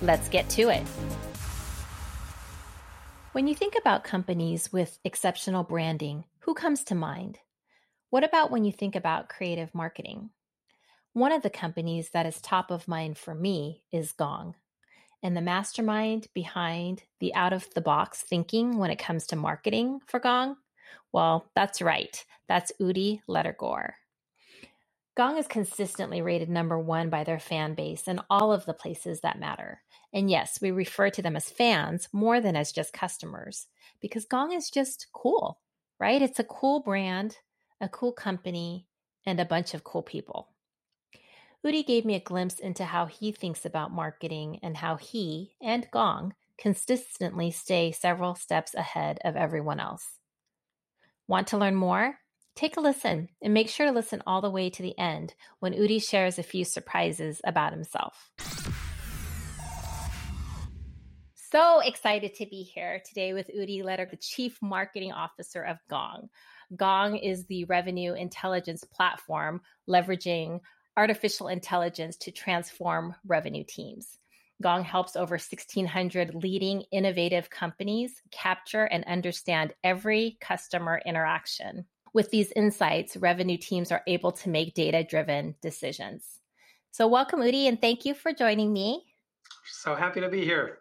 Let's get to it. When you think about companies with exceptional branding, who comes to mind? What about when you think about creative marketing? One of the companies that is top of mind for me is Gong, and the mastermind behind the out-of-the-box thinking when it comes to marketing for Gong. Well, that's right. That's Udi Ledergor. Gong is consistently rated number one by their fan base in all of the places that matter. And yes, we refer to them as fans more than as just customers, because Gong is just cool, right? It's a cool brand, a cool company, and a bunch of cool people. Udi gave me a glimpse into how he thinks about marketing and how he and Gong consistently stay several steps ahead of everyone else. Want to learn more? Take a listen and make sure to listen all the way to the end when Udi shares a few surprises about himself. So excited to be here today with Udi Ledergor, the Chief Marketing Officer of Gong. Gong is the revenue intelligence platform leveraging artificial intelligence to transform revenue teams. Gong helps over 1,600 leading innovative companies capture and understand every customer interaction. With these insights, revenue teams are able to make data-driven decisions. So welcome, Udi, and thank you for joining me. So happy to be here.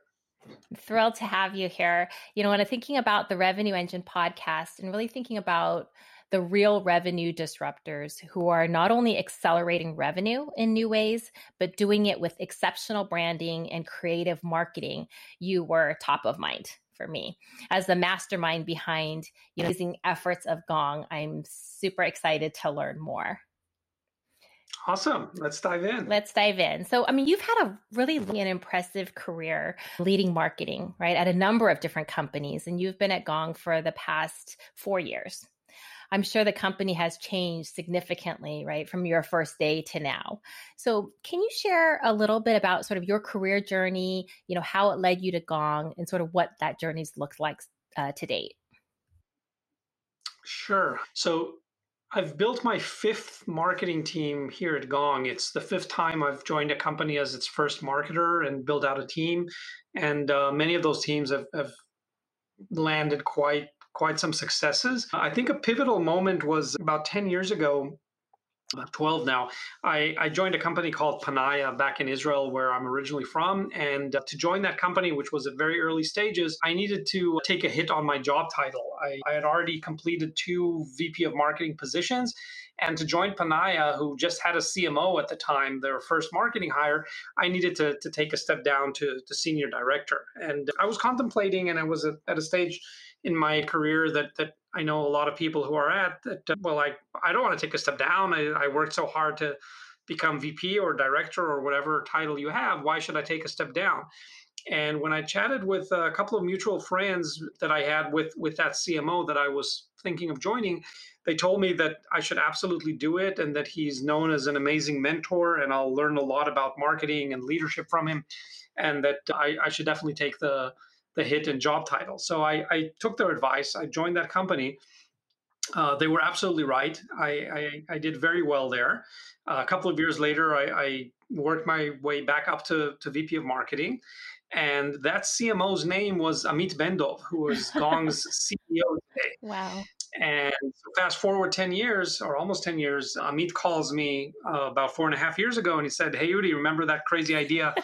I'm thrilled to have you here. You know, when I'm thinking about the Revenue Engine Podcast and really thinking about the real revenue disruptors who are not only accelerating revenue in new ways, but doing it with exceptional branding and creative marketing, you were top of mind for me. As the mastermind behind using efforts of Gong, I'm super excited to learn more. Awesome. Let's dive in. So, you've had a really impressive career leading marketing, right, at a number of different companies, and you've been at Gong for the past 4 years. I'm sure the company has changed significantly, right, from your first day to now. So can you share a little bit about sort of your career journey, you know, how it led you to Gong and sort of what that journey's looked like to date? Sure. So I've built my fifth marketing team here at Gong. It's the fifth time I've joined a company as its first marketer and built out a team. And many of those teams have landed quite some successes. I think a pivotal moment was about 10 years ago, about 12 now. I joined a company called Panaya back in Israel, where I'm originally from. And to join that company, which was at very early stages, I needed to take a hit on my job title. I had already completed 2 VP of marketing positions. And to join Panaya, who just had a CMO at the time, their first marketing hire, I needed to take a step down to senior director. And I was contemplating, and I was at a stage in my career that I know a lot of people who are at that, well, I don't want to take a step down. I worked so hard to become VP or director or whatever title you have. Why should I take a step down? And when I chatted with a couple of mutual friends that I had with that CMO that I was thinking of joining, they told me that I should absolutely do it and that he's known as an amazing mentor and I'll learn a lot about marketing and leadership from him, and that I should definitely take the hit and job title. So I took their advice. I joined that company. They were absolutely right. I did very well there. A couple of years later, I worked my way back up to VP of marketing. And that CMO's name was Amit Bendov, who was Gong's CEO today. Wow. And fast forward 10 years or almost 10 years, Amit calls me about 4.5 years ago and he said, "Hey, Udi, remember that crazy idea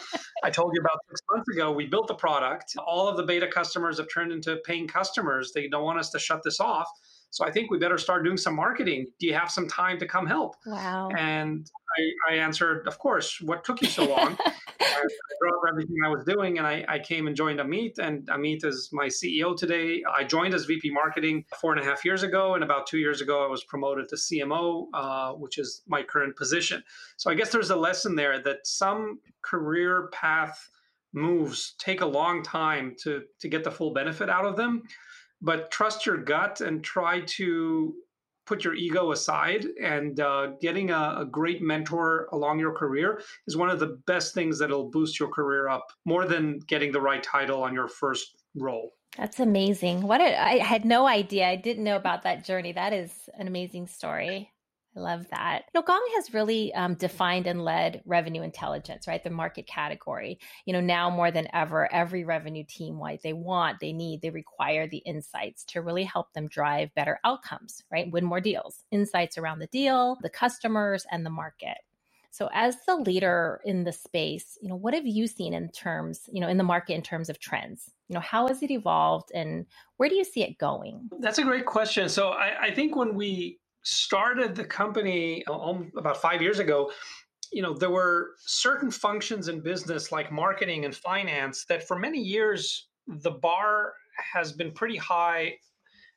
I told you about 6 months ago? We built the product. All of the beta customers have turned into paying customers. They don't want us to shut this off. So I think we better start doing some marketing. Do you have some time to come help?" Wow. And I answered, "Of course, what took you so long?" I dropped everything I was doing and I came and joined Amit, and Amit is my CEO today. I joined as VP Marketing 4.5 years ago, and about 2 years ago I was promoted to CMO, which is my current position. So I guess there's a lesson there that some career path moves take a long time to get the full benefit out of them. But trust your gut and try to put your ego aside. And getting a great mentor along your career is one of the best things that'll boost your career up more than getting the right title on your first role. That's amazing. I had no idea. I didn't know about that journey. That is an amazing story. I love that. You know, Gong has really defined and led revenue intelligence, right? The market category. You know, now more than ever, every revenue team, what they want, they need, they require the insights to really help them drive better outcomes, right? Win more deals, insights around the deal, the customers, and the market. So as the leader in the space, you know, what have you seen in terms, you know, in the market in terms of trends? You know, how has it evolved and where do you see it going? That's a great question. So I think when we started the company about 5 years ago, you know, there were certain functions in business like marketing and finance that for many years, the bar has been pretty high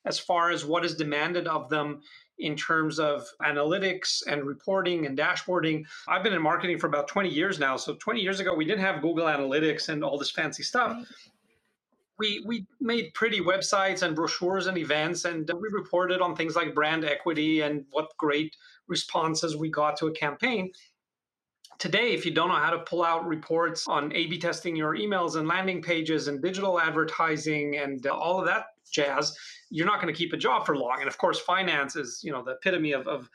as far as what is demanded of them in terms of analytics and reporting and dashboarding. I've been in marketing for about 20 years now. So 20 years ago, we didn't have Google Analytics and all this fancy stuff. We made pretty websites and brochures and events, and we reported on things like brand equity and what great responses we got to a campaign. Today, if you don't know how to pull out reports on A/B testing your emails and landing pages and digital advertising and all of that jazz, you're not going to keep a job for long. And of course, finance is, you know, the epitome of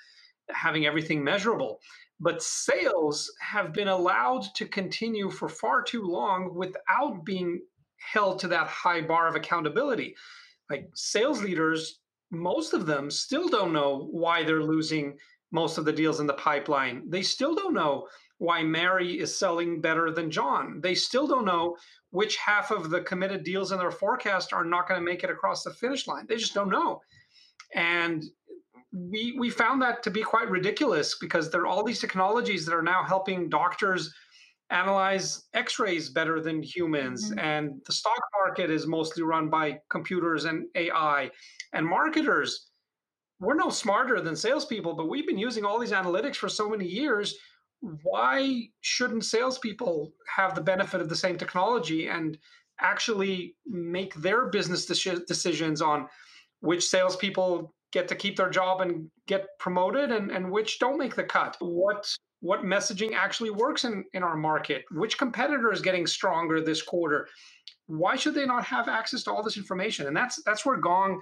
having everything measurable. But sales have been allowed to continue for far too long without being held to that high bar of accountability. Like sales leaders, most of them still don't know why they're losing most of the deals in the pipeline. They still don't know why Mary is selling better than John. They still don't know which half of the committed deals in their forecast are not going to make it across the finish line. They just don't know. And we found that to be quite ridiculous because there are all these technologies that are now helping doctors analyze x-rays better than humans. Mm-hmm. And the stock market is mostly run by computers and AI. And marketers, we're no smarter than salespeople, but we've been using all these analytics for so many years. Why shouldn't salespeople have the benefit of the same technology and actually make their business decisions on which salespeople get to keep their job and get promoted and which don't make the cut? What messaging actually works in our market? Which competitor is getting stronger this quarter? Why should they not have access to all this information? And that's where Gong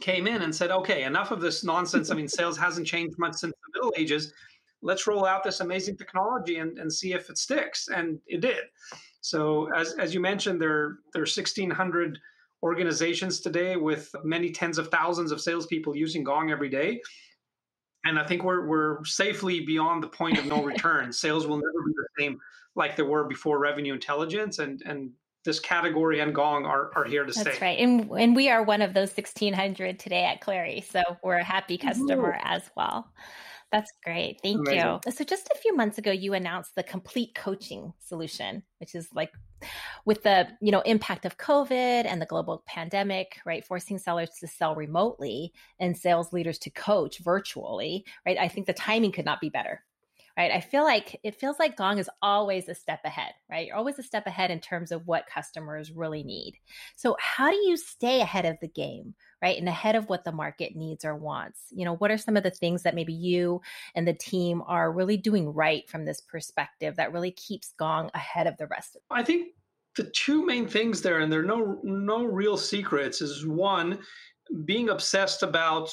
came in and said, okay, enough of this nonsense. I mean, sales hasn't changed much since the Middle Ages. Let's roll out this amazing technology and see if it sticks. And it did. So as you mentioned, there are 1,600 organizations today with many tens of thousands of salespeople using Gong every day. And I think we're safely beyond the point of no return. Sales will never be the same like they were before revenue intelligence, and this category and Gong are here to stay. That's right. And we are one of those 1,600 today at Clary. So we're a happy customer as well. That's great. Thank Amazing. You. So just a few months ago, you announced the complete coaching solution, which is like with the, you know, impact of COVID and the global pandemic, right? Forcing sellers to sell remotely and sales leaders to coach virtually, right? I think the timing could not be better, right? I feel like it feels like Gong is always a step ahead, right? You're always a step ahead in terms of what customers really need. So how do you stay ahead of the game, right? And ahead of what the market needs or wants? You know, what are some of the things that maybe you and the team are really doing right from this perspective that really keeps Gong ahead of the rest of it? I think the two main things there, and there are no real secrets, is one, being obsessed about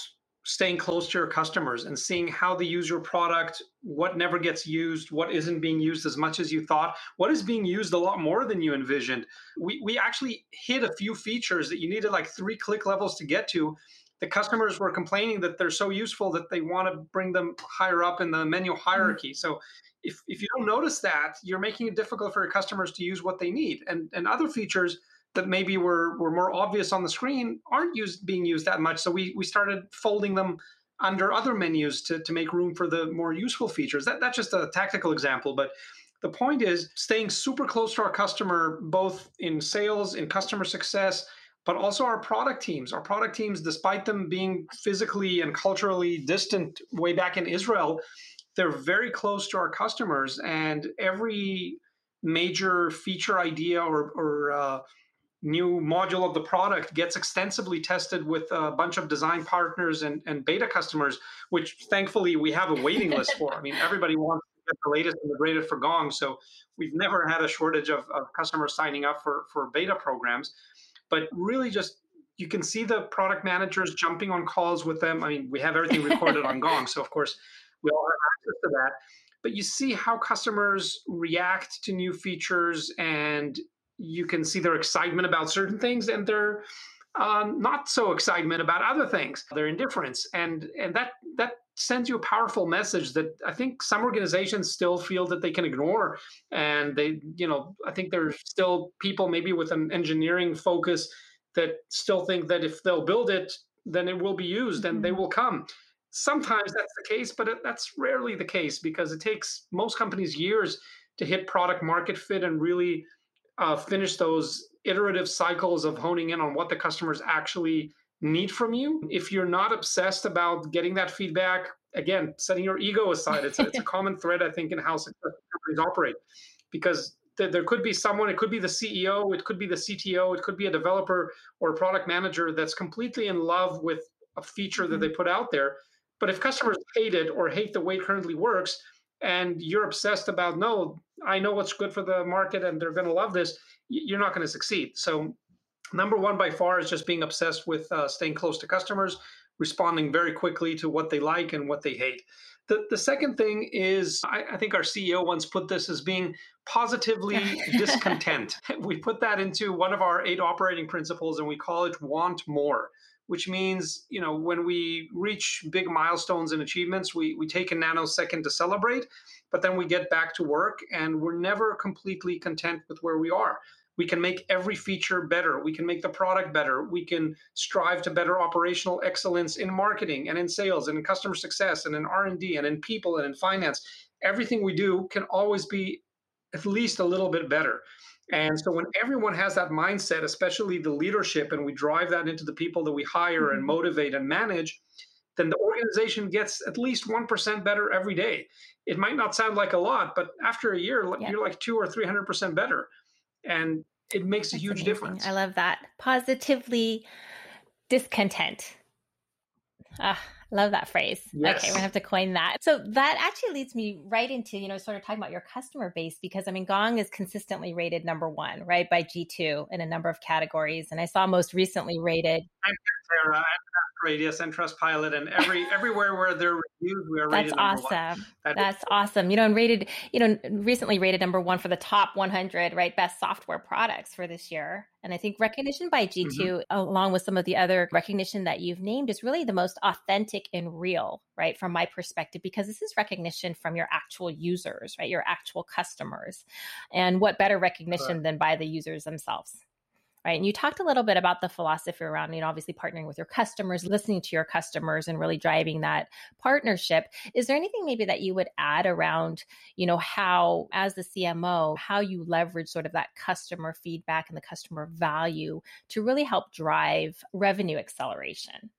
staying close to your customers and seeing how they use your product, what never gets used, what isn't being used as much as you thought, what is being used a lot more than you envisioned. We actually hit a few features that you needed like 3 click levels to get to. The customers were complaining that they're so useful that they want to bring them higher up in the menu hierarchy. So if you don't notice that, you're making it difficult for your customers to use what they need. And other features that maybe were more obvious on the screen aren't being used that much. So we started folding them under other menus to make room for the more useful features. That's just a tactical example. But the point is staying super close to our customer, both in sales, in customer success, but also our product teams. Our product teams, despite them being physically and culturally distant way back in Israel, they're very close to our customers. And every major feature idea or new module of the product gets extensively tested with a bunch of design partners and beta customers, which thankfully we have a waiting list for. I mean, everybody wants to get the latest and the greatest for Gong. So we've never had a shortage of customers signing up for beta programs. But really just, you can see the product managers jumping on calls with them. I mean, we have everything recorded on Gong. So of course, we all have access to that. But you see how customers react to new features, and you can see their excitement about certain things and their not so excitement about other things, their indifference. And that sends you a powerful message that I think some organizations still feel that they can ignore. And they, you know, I think there's still people maybe with an engineering focus that still think that if they'll build it, then it will be used and they will come. Sometimes that's the case, but that's rarely the case, because it takes most companies years to hit product market fit and really finish those iterative cycles of honing in on what the customers actually need from you. If you're not obsessed about getting that feedback, again, setting your ego aside, it's a common thread, I think, in how successful companies operate, because there could be someone, it could be the CEO, it could be the CTO, it could be a developer or a product manager that's completely in love with a feature that they put out there. But if customers hate it or hate the way it currently works, and you're obsessed about, no, I know what's good for the market and they're going to love this, you're not going to succeed. So number one by far is just being obsessed with staying close to customers, responding very quickly to what they like and what they hate. The second thing is, I think our CEO once put this as being positively discontent. We put that into one of our 8 operating principles, and we call it want more, which means, you know, when we reach big milestones and achievements, we take a nanosecond to celebrate, but then we get back to work and we're never completely content with where we are. We can make every feature better. We can make the product better. We can strive to better operational excellence in marketing and in sales and in customer success and in R&D and in people and in finance. Everything we do can always be at least a little bit better. And so when everyone has that mindset, especially the leadership, and we drive that into the people that we hire and motivate and manage, then the organization gets at least 1% better every day. It might not sound like a lot, but after a year, you're like 200 or 300% better. And it makes a huge difference. I love that. Positively discontent. Love that phrase. Yes. Okay, we're going to have to coin that. So that actually leads me right into, you know, sort of talking about your customer base, because I mean, Gong is consistently rated number 1, right, by G2 in a number of categories. And I saw most recently rated. And Sarah, and Radius, and Trustpilot, and everywhere where they're reviewed, we are rated number 1. That's awesome. That's awesome. You know, and rated, you know, recently rated number 1 for the top 100, right, best software products for this year. And I think recognition by G2, along with some of the other recognition that you've named, is really the most authentic and real, right, from my perspective, because this is recognition from your actual users, right, your actual customers. And what better recognition than by the users themselves? Right. And you talked a little bit about the philosophy around, you know, obviously partnering with your customers, listening to your customers, and really driving that partnership. Is there anything maybe that you would add around, you know, how, as the CMO, how you leverage sort of that customer feedback and the customer value to really help drive revenue acceleration?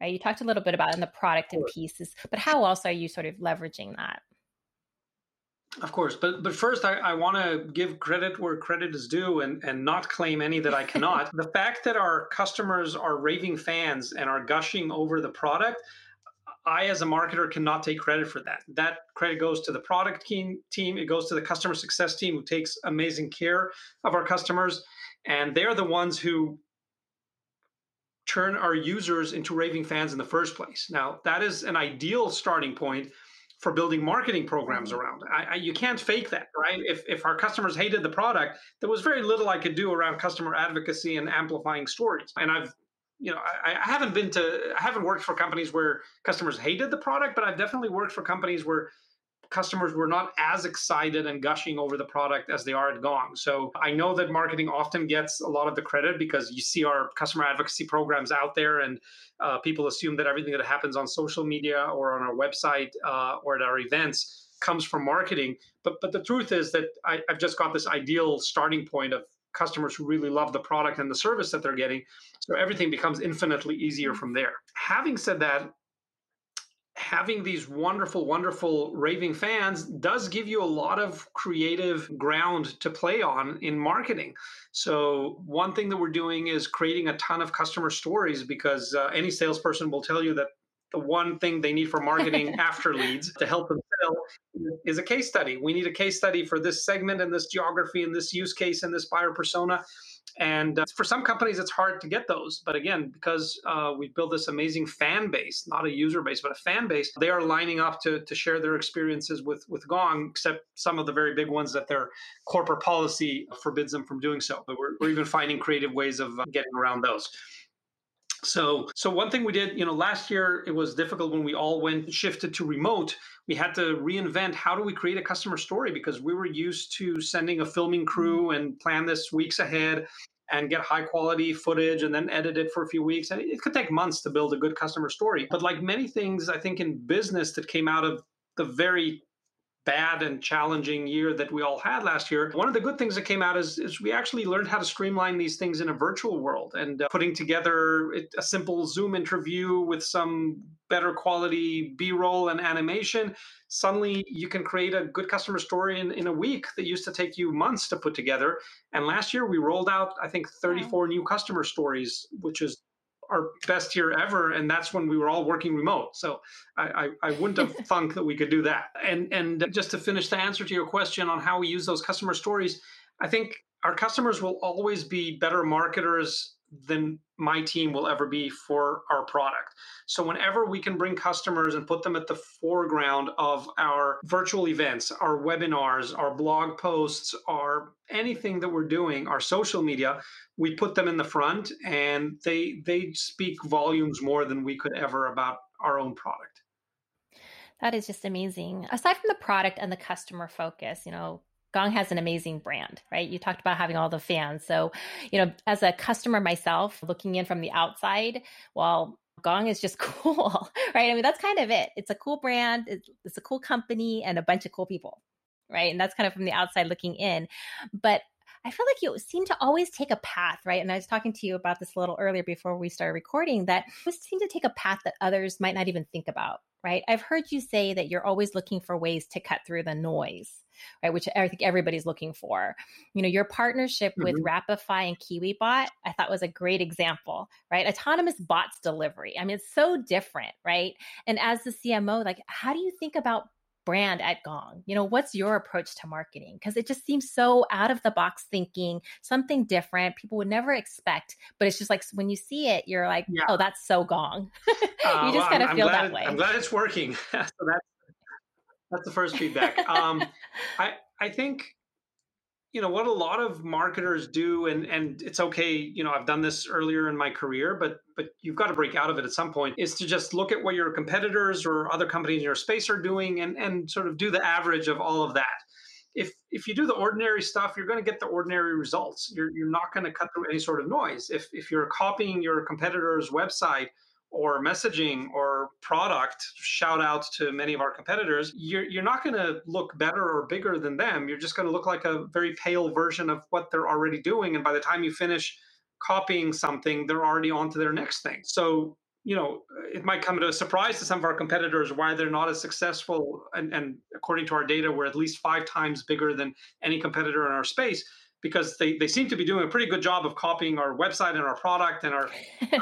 Right. You talked a little bit about in the product and pieces, but how else are you sort of leveraging that? Of course. But first, I want to give credit where credit is due and not claim any that I cannot. The fact that our customers are raving fans and are gushing over the product, I, as a marketer, cannot take credit for that. That credit goes to the product team. It goes to the customer success team, who takes amazing care of our customers. And they're the ones who turn our users into raving fans in the first place. Now, that is an ideal starting point for building marketing programs around. You can't fake that, right? If our customers hated the product, there was very little I could do around customer advocacy and amplifying stories. And I've, you know, I haven't worked for companies where customers hated the product, but I've definitely worked for companies where customers were not as excited and gushing over the product as they are at Gong. So I know that marketing often gets a lot of the credit, because you see our customer advocacy programs out there, and people assume that everything that happens on social media or on our website or at our events comes from marketing. But the truth is that I've just got this ideal starting point of customers who really love the product and the service that they're getting. So everything becomes infinitely easier from there. Having said that, having these wonderful, wonderful raving fans does give you a lot of creative ground to play on in marketing. So one thing that we're doing is creating a ton of customer stories, because any salesperson will tell you that the one thing they need for marketing after leads to help them sell is a case study. We need a case study for this segment and this geography and this use case and this buyer persona. And for some companies, it's hard to get those. But again, because we've built this amazing fan base, not a user base, but a fan base, they are lining up to share their experiences with Gong, except some of the very big ones that their corporate policy forbids them from doing so. But we're even finding creative ways of getting around those. So one thing we did, last year, it was difficult when we all shifted to remote. We had to reinvent how do we create a customer story, because we were used to sending a filming crew and plan this weeks ahead and get high quality footage and then edit it for a few weeks. And it could take months to build a good customer story. But like many things, I think in business that came out of the very bad and challenging year that we all had last year, one of the good things that came out is we actually learned how to streamline these things in a virtual world, and putting together a simple Zoom interview with some better quality B-roll and animation. Suddenly you can create a good customer story in a week that used to take you months to put together. And last year we rolled out, I think, 34 new customer stories, which is our best year ever, and that's when we were all working remote. So I wouldn't have thunk that we could do that. And just to finish the answer to your question on how we use those customer stories, I think our customers will always be better marketers than my team will ever be for our product. So whenever we can bring customers and put them at the foreground of our virtual events, our webinars, our blog posts, our anything that we're doing, our social media, we put them in the front, and they speak volumes more than we could ever about our own product. That is just amazing. Aside from the product and the customer focus, Gong has an amazing brand, right? You talked about having all the fans. So, as a customer myself, looking in from the outside, well, Gong is just cool, right? I mean, that's kind of it. It's a cool brand. It's a cool company and a bunch of cool people, right? And that's kind of from the outside looking in. But I feel like you seem to always take a path, right? And I was talking to you about this a little earlier before we started recording, that you seem to take a path that others might not even think about, right? I've heard you say that you're always looking for ways to cut through the noise, right? Which I think everybody's looking for. Your partnership with Rappify and KiwiBot, I thought was a great example, right? Autonomous bots delivery. I mean, it's so different, right? And as the CMO, how do you think about brand at Gong? What's your approach to marketing? Because it just seems so out of the box thinking, something different people would never expect. But it's just when you see it, you're like, yeah. Oh, that's so Gong. I'm glad I'm glad it's working. So that's the first feedback. I think, what a lot of marketers do, and it's okay, I've done this earlier in my career, but you've got to break out of it at some point, is to just look at what your competitors or other companies in your space are doing and sort of do the average of all of that. If you do the ordinary stuff, you're going to get the ordinary results. You're not going to cut through any sort of noise. If you're copying your competitor's website or messaging or product, shout out to many of our competitors, you're not going to look better or bigger than them. You're just going to look like a very pale version of what they're already doing. And by the time you finish copying something, they're already on to their next thing. So, it might come as a surprise to some of our competitors why they're not as successful. And according to our data, we're at least 5 times bigger than any competitor in our space, because they seem to be doing a pretty good job of copying our website and our product and our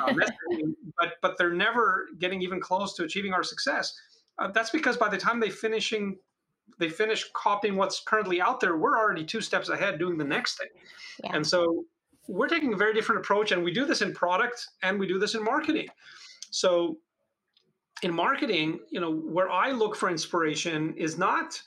messaging, but they're never getting even close to achieving our success. That's because by the time they finish copying what's currently out there, we're already 2 steps ahead doing the next thing. Yeah. And so we're taking a very different approach, and we do this in product and we do this in marketing. So in marketing, where I look for inspiration is not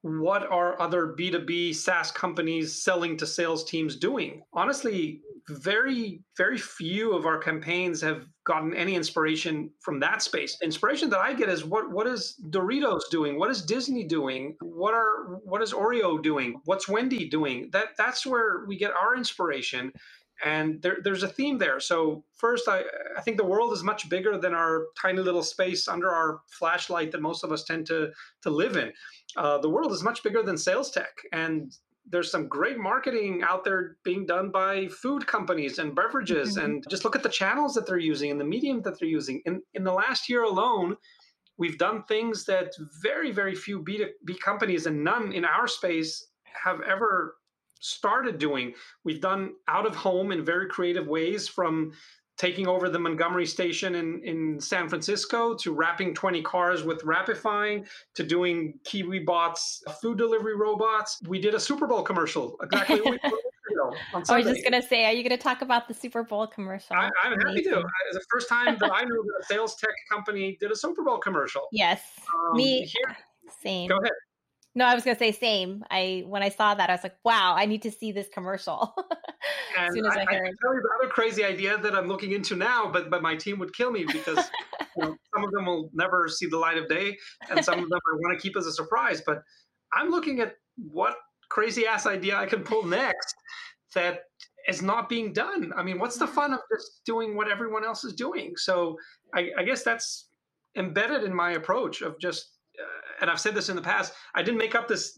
what are other B2B SaaS companies selling to sales teams doing? Honestly, very, very few of our campaigns have gotten any inspiration from that space. Inspiration that I get is what is Doritos doing? What is Disney doing? What is Oreo doing? What's Wendy doing? That's where we get our inspiration. And there's a theme there. So first, I think the world is much bigger than our tiny little space under our flashlight that most of us tend to live in. The world is much bigger than sales tech. And there's some great marketing out there being done by food companies and beverages. Mm-hmm. And just look at the channels that they're using and the medium that they're using. In the last year alone, We've done things that very, very few B2B companies and none in our space have ever started doing. We've done out of home in very creative ways, from taking over the Montgomery station in San Francisco, to wrapping 20 cars with Rappify, to doing KiwiBot's food delivery robots. We did a Super Bowl commercial exactly what we did. I was just going to say, are you going to talk about the Super Bowl commercial? I'm happy to. It's the first time that I knew that a sales tech company did a Super Bowl commercial. Yes. Same. Go ahead. No, I was going to say same. When I saw that, I was like, wow, I need to see this commercial. And as soon as I heard. I can tell you the other crazy idea that I'm looking into now, but my team would kill me because some of them will never see the light of day, and some of them I want to keep as a surprise. But I'm looking at what crazy ass idea I can pull next that is not being done. I mean, what's the fun of just doing what everyone else is doing? So I guess that's embedded in my approach of just, and I've said this in the past, I didn't make up this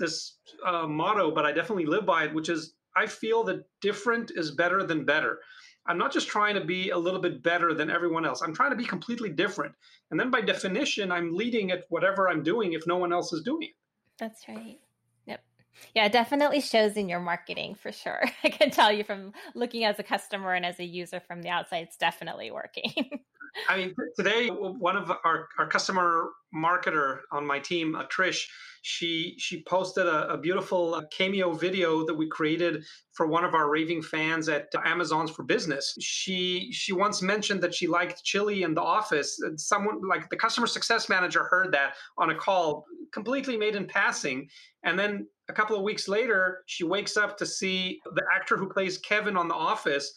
motto, but I definitely live by it, which is I feel that different is better than better. I'm not just trying to be a little bit better than everyone else. I'm trying to be completely different. And then by definition, I'm leading at whatever I'm doing if no one else is doing it. That's right. Yeah, it definitely shows in your marketing for sure. I can tell you from looking as a customer and as a user from the outside, it's definitely working. I mean, today, one of our customer marketer on my team, Trish, she posted a beautiful cameo video that we created for one of our raving fans at Amazon's for Business. She once mentioned that she liked chili in the office. And someone like the customer success manager heard that on a call, completely made in passing. And then a couple of weeks later, she wakes up to see the actor who plays Kevin on The Office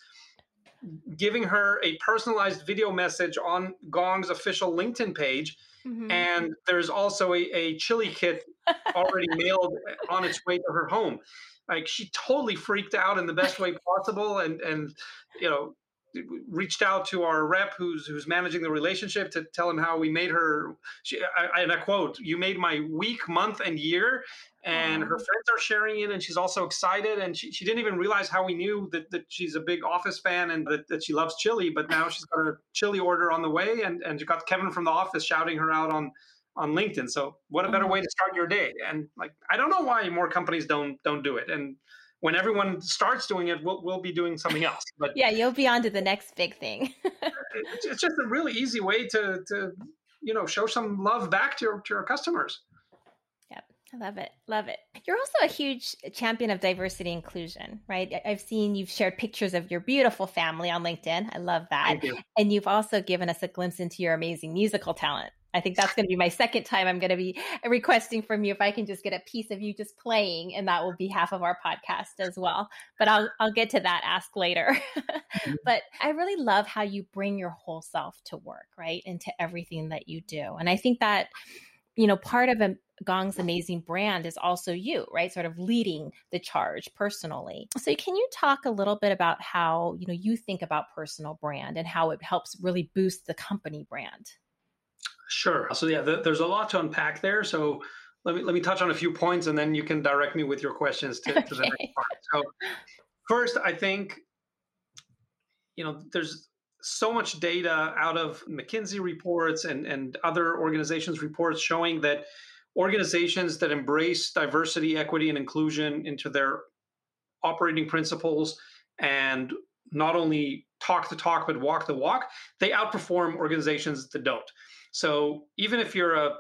giving her a personalized video message on Gong's official LinkedIn page. Mm-hmm. And there's also a chili kit already mailed on its way to her home. Like, she totally freaked out in the best way possible, and reached out to our rep who's managing the relationship to tell him how we made her. And I quote, "You made my week, month, and year." And her friends are sharing it, and she's also excited. And she didn't even realize how we knew that she's a big Office fan and that she loves chili. But now she's got a chili order on the way, and you got Kevin from The Office shouting her out on LinkedIn. So what a better way to start your day? And like, I don't know why more companies don't do it. And when everyone starts doing it, we'll be doing something else. But yeah, you'll be on to the next big thing. It's just a really easy way to show some love back to your customers. I love it. Love it. You're also a huge champion of diversity and inclusion, right? I've seen you've shared pictures of your beautiful family on LinkedIn. I love that. Thank you. And you've also given us a glimpse into your amazing musical talent. I think that's going to be my second time I'm going to be requesting from you if I can just get a piece of you just playing, and that will be half of our podcast as well. But I'll get to that ask later. But I really love how you bring your whole self to work, right? Into everything that you do. And I think that, part of Gong's amazing brand is also you, right? Sort of leading the charge personally. So can you talk a little bit about how, you think about personal brand and how it helps really boost the company brand? Sure. So yeah, there's a lot to unpack there. So let me touch on a few points, and then you can direct me with your questions to the next part. So first, I think, there's so much data out of McKinsey reports and other organizations' reports showing that organizations that embrace diversity, equity, and inclusion into their operating principles and not only talk the talk, but walk the walk, they outperform organizations that don't. So even if you're a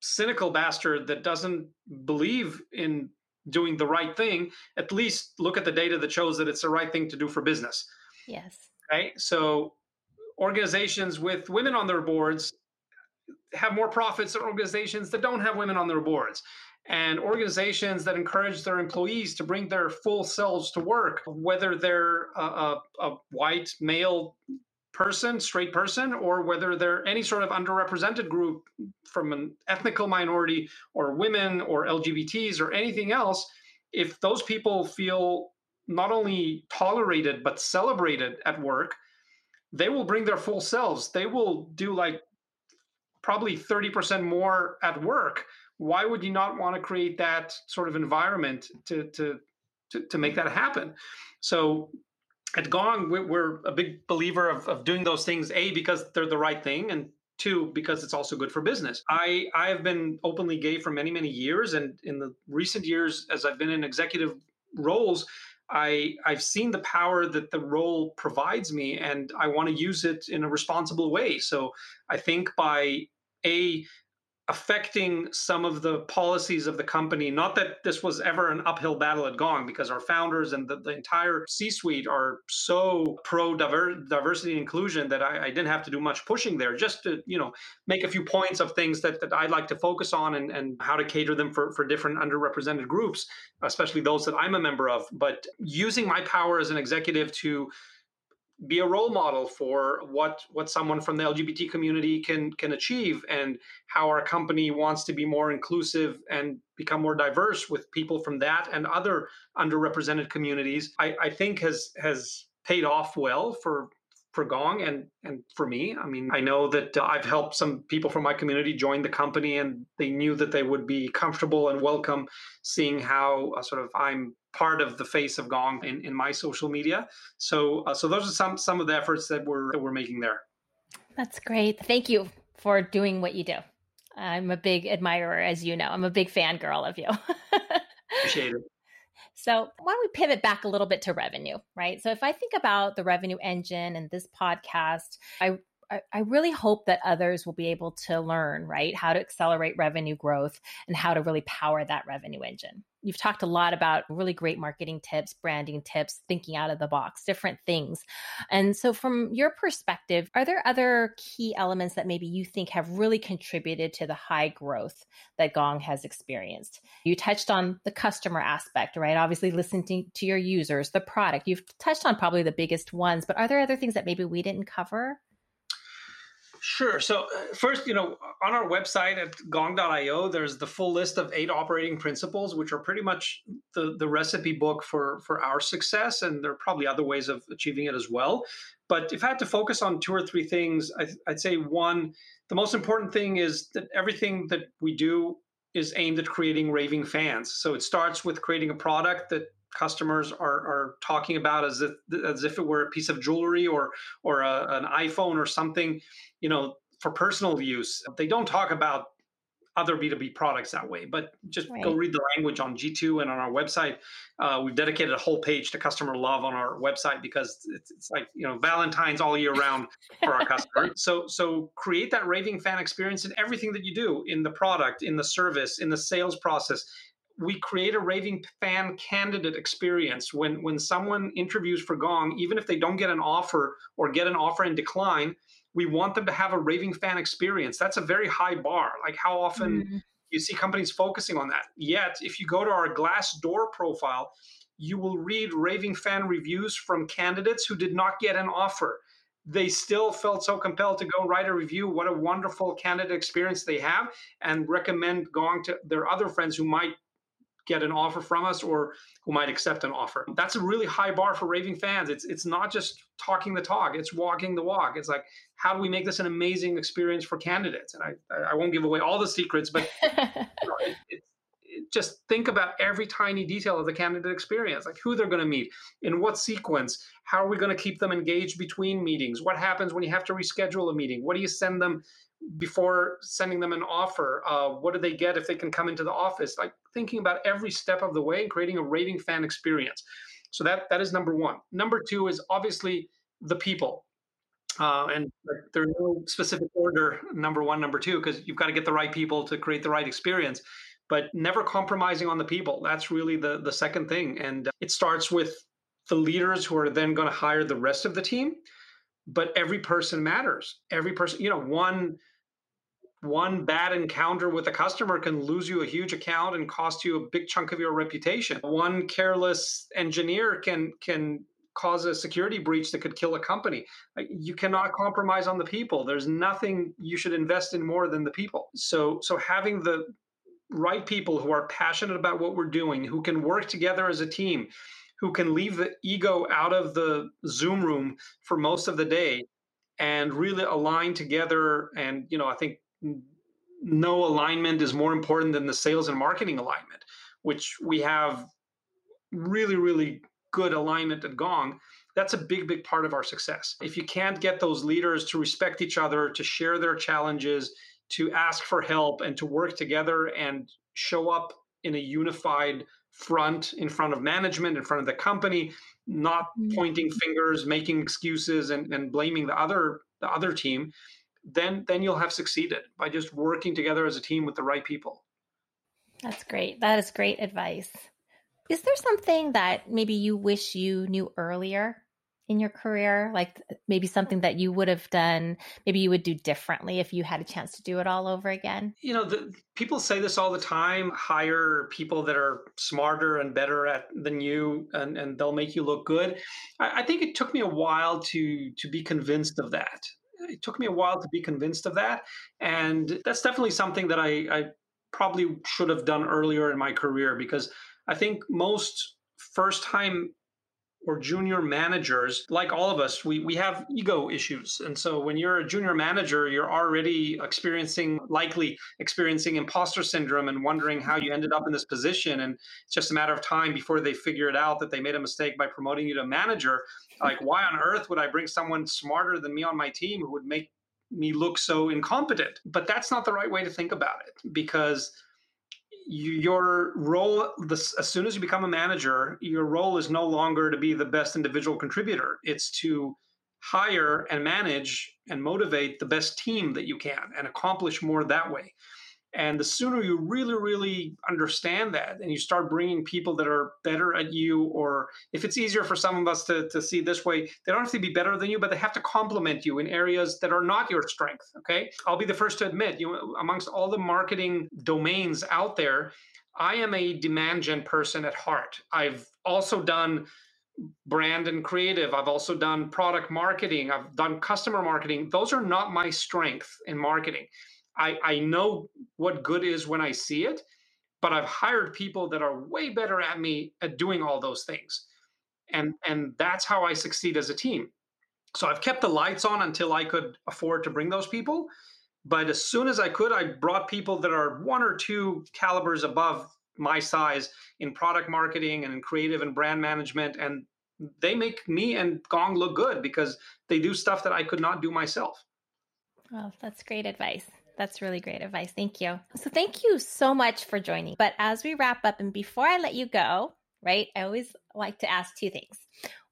cynical bastard that doesn't believe in doing the right thing, at least look at the data that shows that it's the right thing to do for business. Yes. Right? So organizations with women on their boards have more profits than organizations that don't have women on their boards. And organizations that encourage their employees to bring their full selves to work, whether they're a white male person, straight person, or whether they're any sort of underrepresented group from an ethnic minority or women or LGBTs or anything else, if those people feel not only tolerated but celebrated at work, they will bring their full selves. They will do probably 30% more at work. Why would you not want to create that sort of environment to make that happen? So at Gong, we're a big believer of doing those things, A, because they're the right thing, and Two, because it's also good for business. I have been openly gay for many, many years. And in the recent years, as I've been in executive roles, I've seen the power that the role provides me, and I want to use it in a responsible way. So I think by affecting some of the policies of the company, not that this was ever an uphill battle at Gong, because our founders and the entire C-suite are so pro-diversity and inclusion that I didn't have to do much pushing there, just to make a few points of things that I'd like to focus on and how to cater them for different underrepresented groups, especially those that I'm a member of. But using my power as an executive to be a role model for what someone from the LGBT community can achieve, and how our company wants to be more inclusive and become more diverse with people from that and other underrepresented communities, I think has paid off well for Gong and for me. I mean, I know that I've helped some people from my community join the company, and they knew that they would be comfortable and welcome seeing how I'm part of the face of Gong in my social media. So those are some of the efforts that we're making there. That's great. Thank you for doing what you do. I'm a big admirer, as you know. I'm a big fangirl of you. Appreciate it. So why don't we pivot back a little bit to revenue, right? So if I think about the revenue engine and this podcast, I really hope that others will be able to learn, right, how to accelerate revenue growth and how to really power that revenue engine. You've talked a lot about really great marketing tips, branding tips, thinking out of the box, different things. And so from your perspective, are there other key elements that maybe you think have really contributed to the high growth that Gong has experienced? You touched on the customer aspect, right? Obviously listening to your users, the product. You've touched on probably the biggest ones, but are there other things that maybe we didn't cover? Sure. So first, on our website at Gong.io, there's the full list of 8 operating principles, which are pretty much the recipe book for our success. And there are probably other ways of achieving it as well. But if I had to focus on 2 or 3 things, I'd say one, the most important thing is that everything that we do is aimed at creating raving fans. So it starts with creating a product that customers are talking about as if it were a piece of jewelry or an iPhone or something, for personal use. They don't talk about other B2B products that way, but just right. Go read the language on G2 and on our website. We've dedicated a whole page to customer love on our website because it's like, Valentine's all year round for our customers. So create that raving fan experience in everything that you do, in the product, in the service, in the sales process. We create a raving fan candidate experience. When someone interviews for Gong, even if they don't get an offer or get an offer and decline, we want them to have a raving fan experience. That's a very high bar. Like, how often you see companies focusing on that? Yet, if you go to our Glassdoor profile, you will read raving fan reviews from candidates who did not get an offer. They still felt so compelled to go write a review. What a wonderful candidate experience they have, and recommend Gong to their other friends who might get an offer from us or who might accept an offer. That's a really high bar for raving fans. It's not just talking the talk, it's walking the walk. It's like, how do we make this an amazing experience for candidates? And I won't give away all the secrets, but just think about every tiny detail of the candidate experience, like who they're going to meet, in what sequence, how are we going to keep them engaged between meetings? What happens when you have to reschedule a meeting? What do you send them before sending them an offer? What do they get if they can come into the office? Like, thinking about every step of the way and creating a raving fan experience. So that is number one. Number two is obviously the people. And there's no specific order, number one, number two, because you've got to get the right people to create the right experience, but never compromising on the people. That's really the second thing. And it starts with the leaders who are then going to hire the rest of the team. But every person matters. Every person, one bad encounter with a customer can lose you a huge account and cost you a big chunk of your reputation. One careless engineer can cause a security breach that could kill a company. You cannot compromise on the people. There's nothing you should invest in more than the people. So having the right people who are passionate about what we're doing, who can work together as a team, who can leave the ego out of the Zoom room for most of the day and really align together. And, I think no alignment is more important than the sales and marketing alignment, which we have really, really good alignment at Gong, that's a big, big part of our success. If you can't get those leaders to respect each other, to share their challenges, to ask for help, and to work together and show up in a unified front in front of management, in front of the company, not pointing fingers, making excuses, and blaming the other team, then you'll have succeeded by just working together as a team with the right people. That's great. That is great advice. Is there something that maybe you wish you knew earlier in your career? Like maybe something that you would have done, maybe you would do differently if you had a chance to do it all over again? You know, people say this all the time, hire people that are smarter and better than you, and they'll make you look good. I think it took me a while to be convinced of that. It took me a while to be convinced of that. And that's definitely something that I probably should have done earlier in my career, because I think most first-time or junior managers, like all of us, we have ego issues. And so when you're a junior manager, you're already likely experiencing imposter syndrome and wondering how you ended up in this position. And it's just a matter of time before they figure it out that they made a mistake by promoting you to manager. Like, why on earth would I bring someone smarter than me on my team who would make me look so incompetent? But that's not the right way to think about it, because your role, as soon as you become a manager, your role is no longer to be the best individual contributor. It's to hire and manage and motivate the best team that you can and accomplish more that way. And the sooner you really, really understand that and you start bringing people that are better at you, or if it's easier for some of us to see this way, they don't have to be better than you, but they have to complement you in areas that are not your strength, okay? I'll be the first to admit, amongst all the marketing domains out there, I am a demand gen person at heart. I've also done brand and creative. I've also done product marketing. I've done customer marketing. Those are not my strength in marketing. I know what good is when I see it, but I've hired people that are way better at me at doing all those things. And that's how I succeed as a team. So I've kept the lights on until I could afford to bring those people. But as soon as I could, I brought people that are one or two calibers above my size in product marketing and in creative and brand management. And they make me and Gong look good because they do stuff that I could not do myself. Well, that's great advice. That's really great advice. Thank you. So thank you so much for joining. But as we wrap up and before I let you go, right, I always like to ask two things.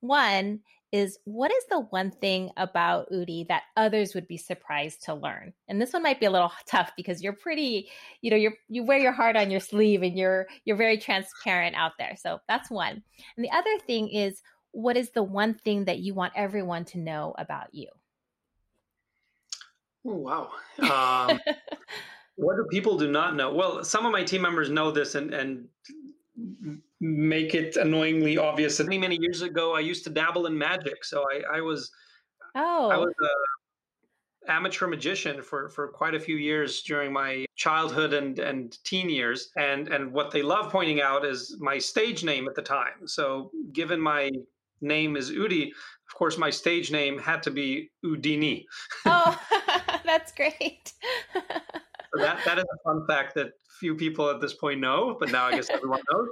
One is, what is the one thing about Udi that others would be surprised to learn? And this one might be a little tough because you're pretty, you wear your heart on your sleeve and you're very transparent out there. So that's one. And the other thing is, what is the one thing that you want everyone to know about you? Oh, wow. What do people do not know? Well, some of my team members know this and make it annoyingly obvious. Many, many years ago, I used to dabble in magic. So I was an amateur magician for quite a few years during my childhood and teen years. And what they love pointing out is my stage name at the time. So given my name is Udi, of course, my stage name had to be Udini. Oh, that's great. So that is a fun fact that few people at this point know, but now I guess everyone knows.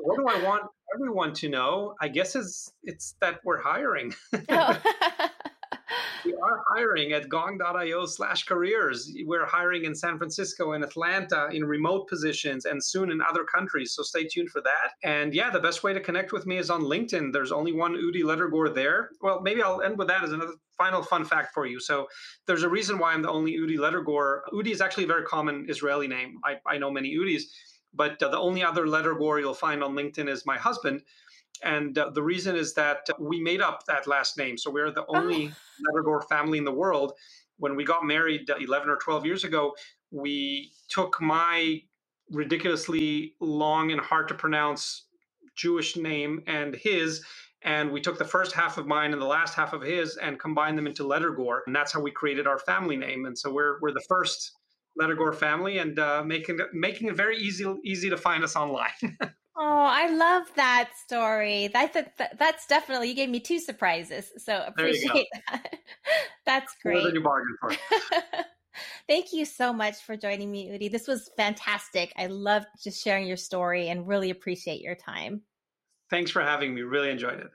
What do I want everyone to know? I guess it's that we're hiring. Oh. We are hiring at gong.io/careers. We're hiring in San Francisco, in Atlanta, in remote positions, and soon in other countries. So stay tuned for that. And yeah, the best way to connect with me is on LinkedIn. There's only one Udi Ledergor there. Well, maybe I'll end with that as another final fun fact for you. So there's a reason why I'm the only Udi Ledergor. Udi is actually a very common Israeli name. I know many Udis, but the only other Ledergor you'll find on LinkedIn is my husband. And the reason is that we made up that last name. So we're the only Ledergor family in the world. When we got married 11 or 12 years ago, we took my ridiculously long and hard to pronounce Jewish name and his, and we took the first half of mine and the last half of his and combined them into Ledergor. And that's how we created our family name. And so we're the first Ledergor family, and making it very easy to find us online. Oh, I love that story. That's definitely, you gave me two surprises. So appreciate that. That's great. More than you bargained for. Thank you so much for joining me, Udi. This was fantastic. I loved just sharing your story and really appreciate your time. Thanks for having me. Really enjoyed it.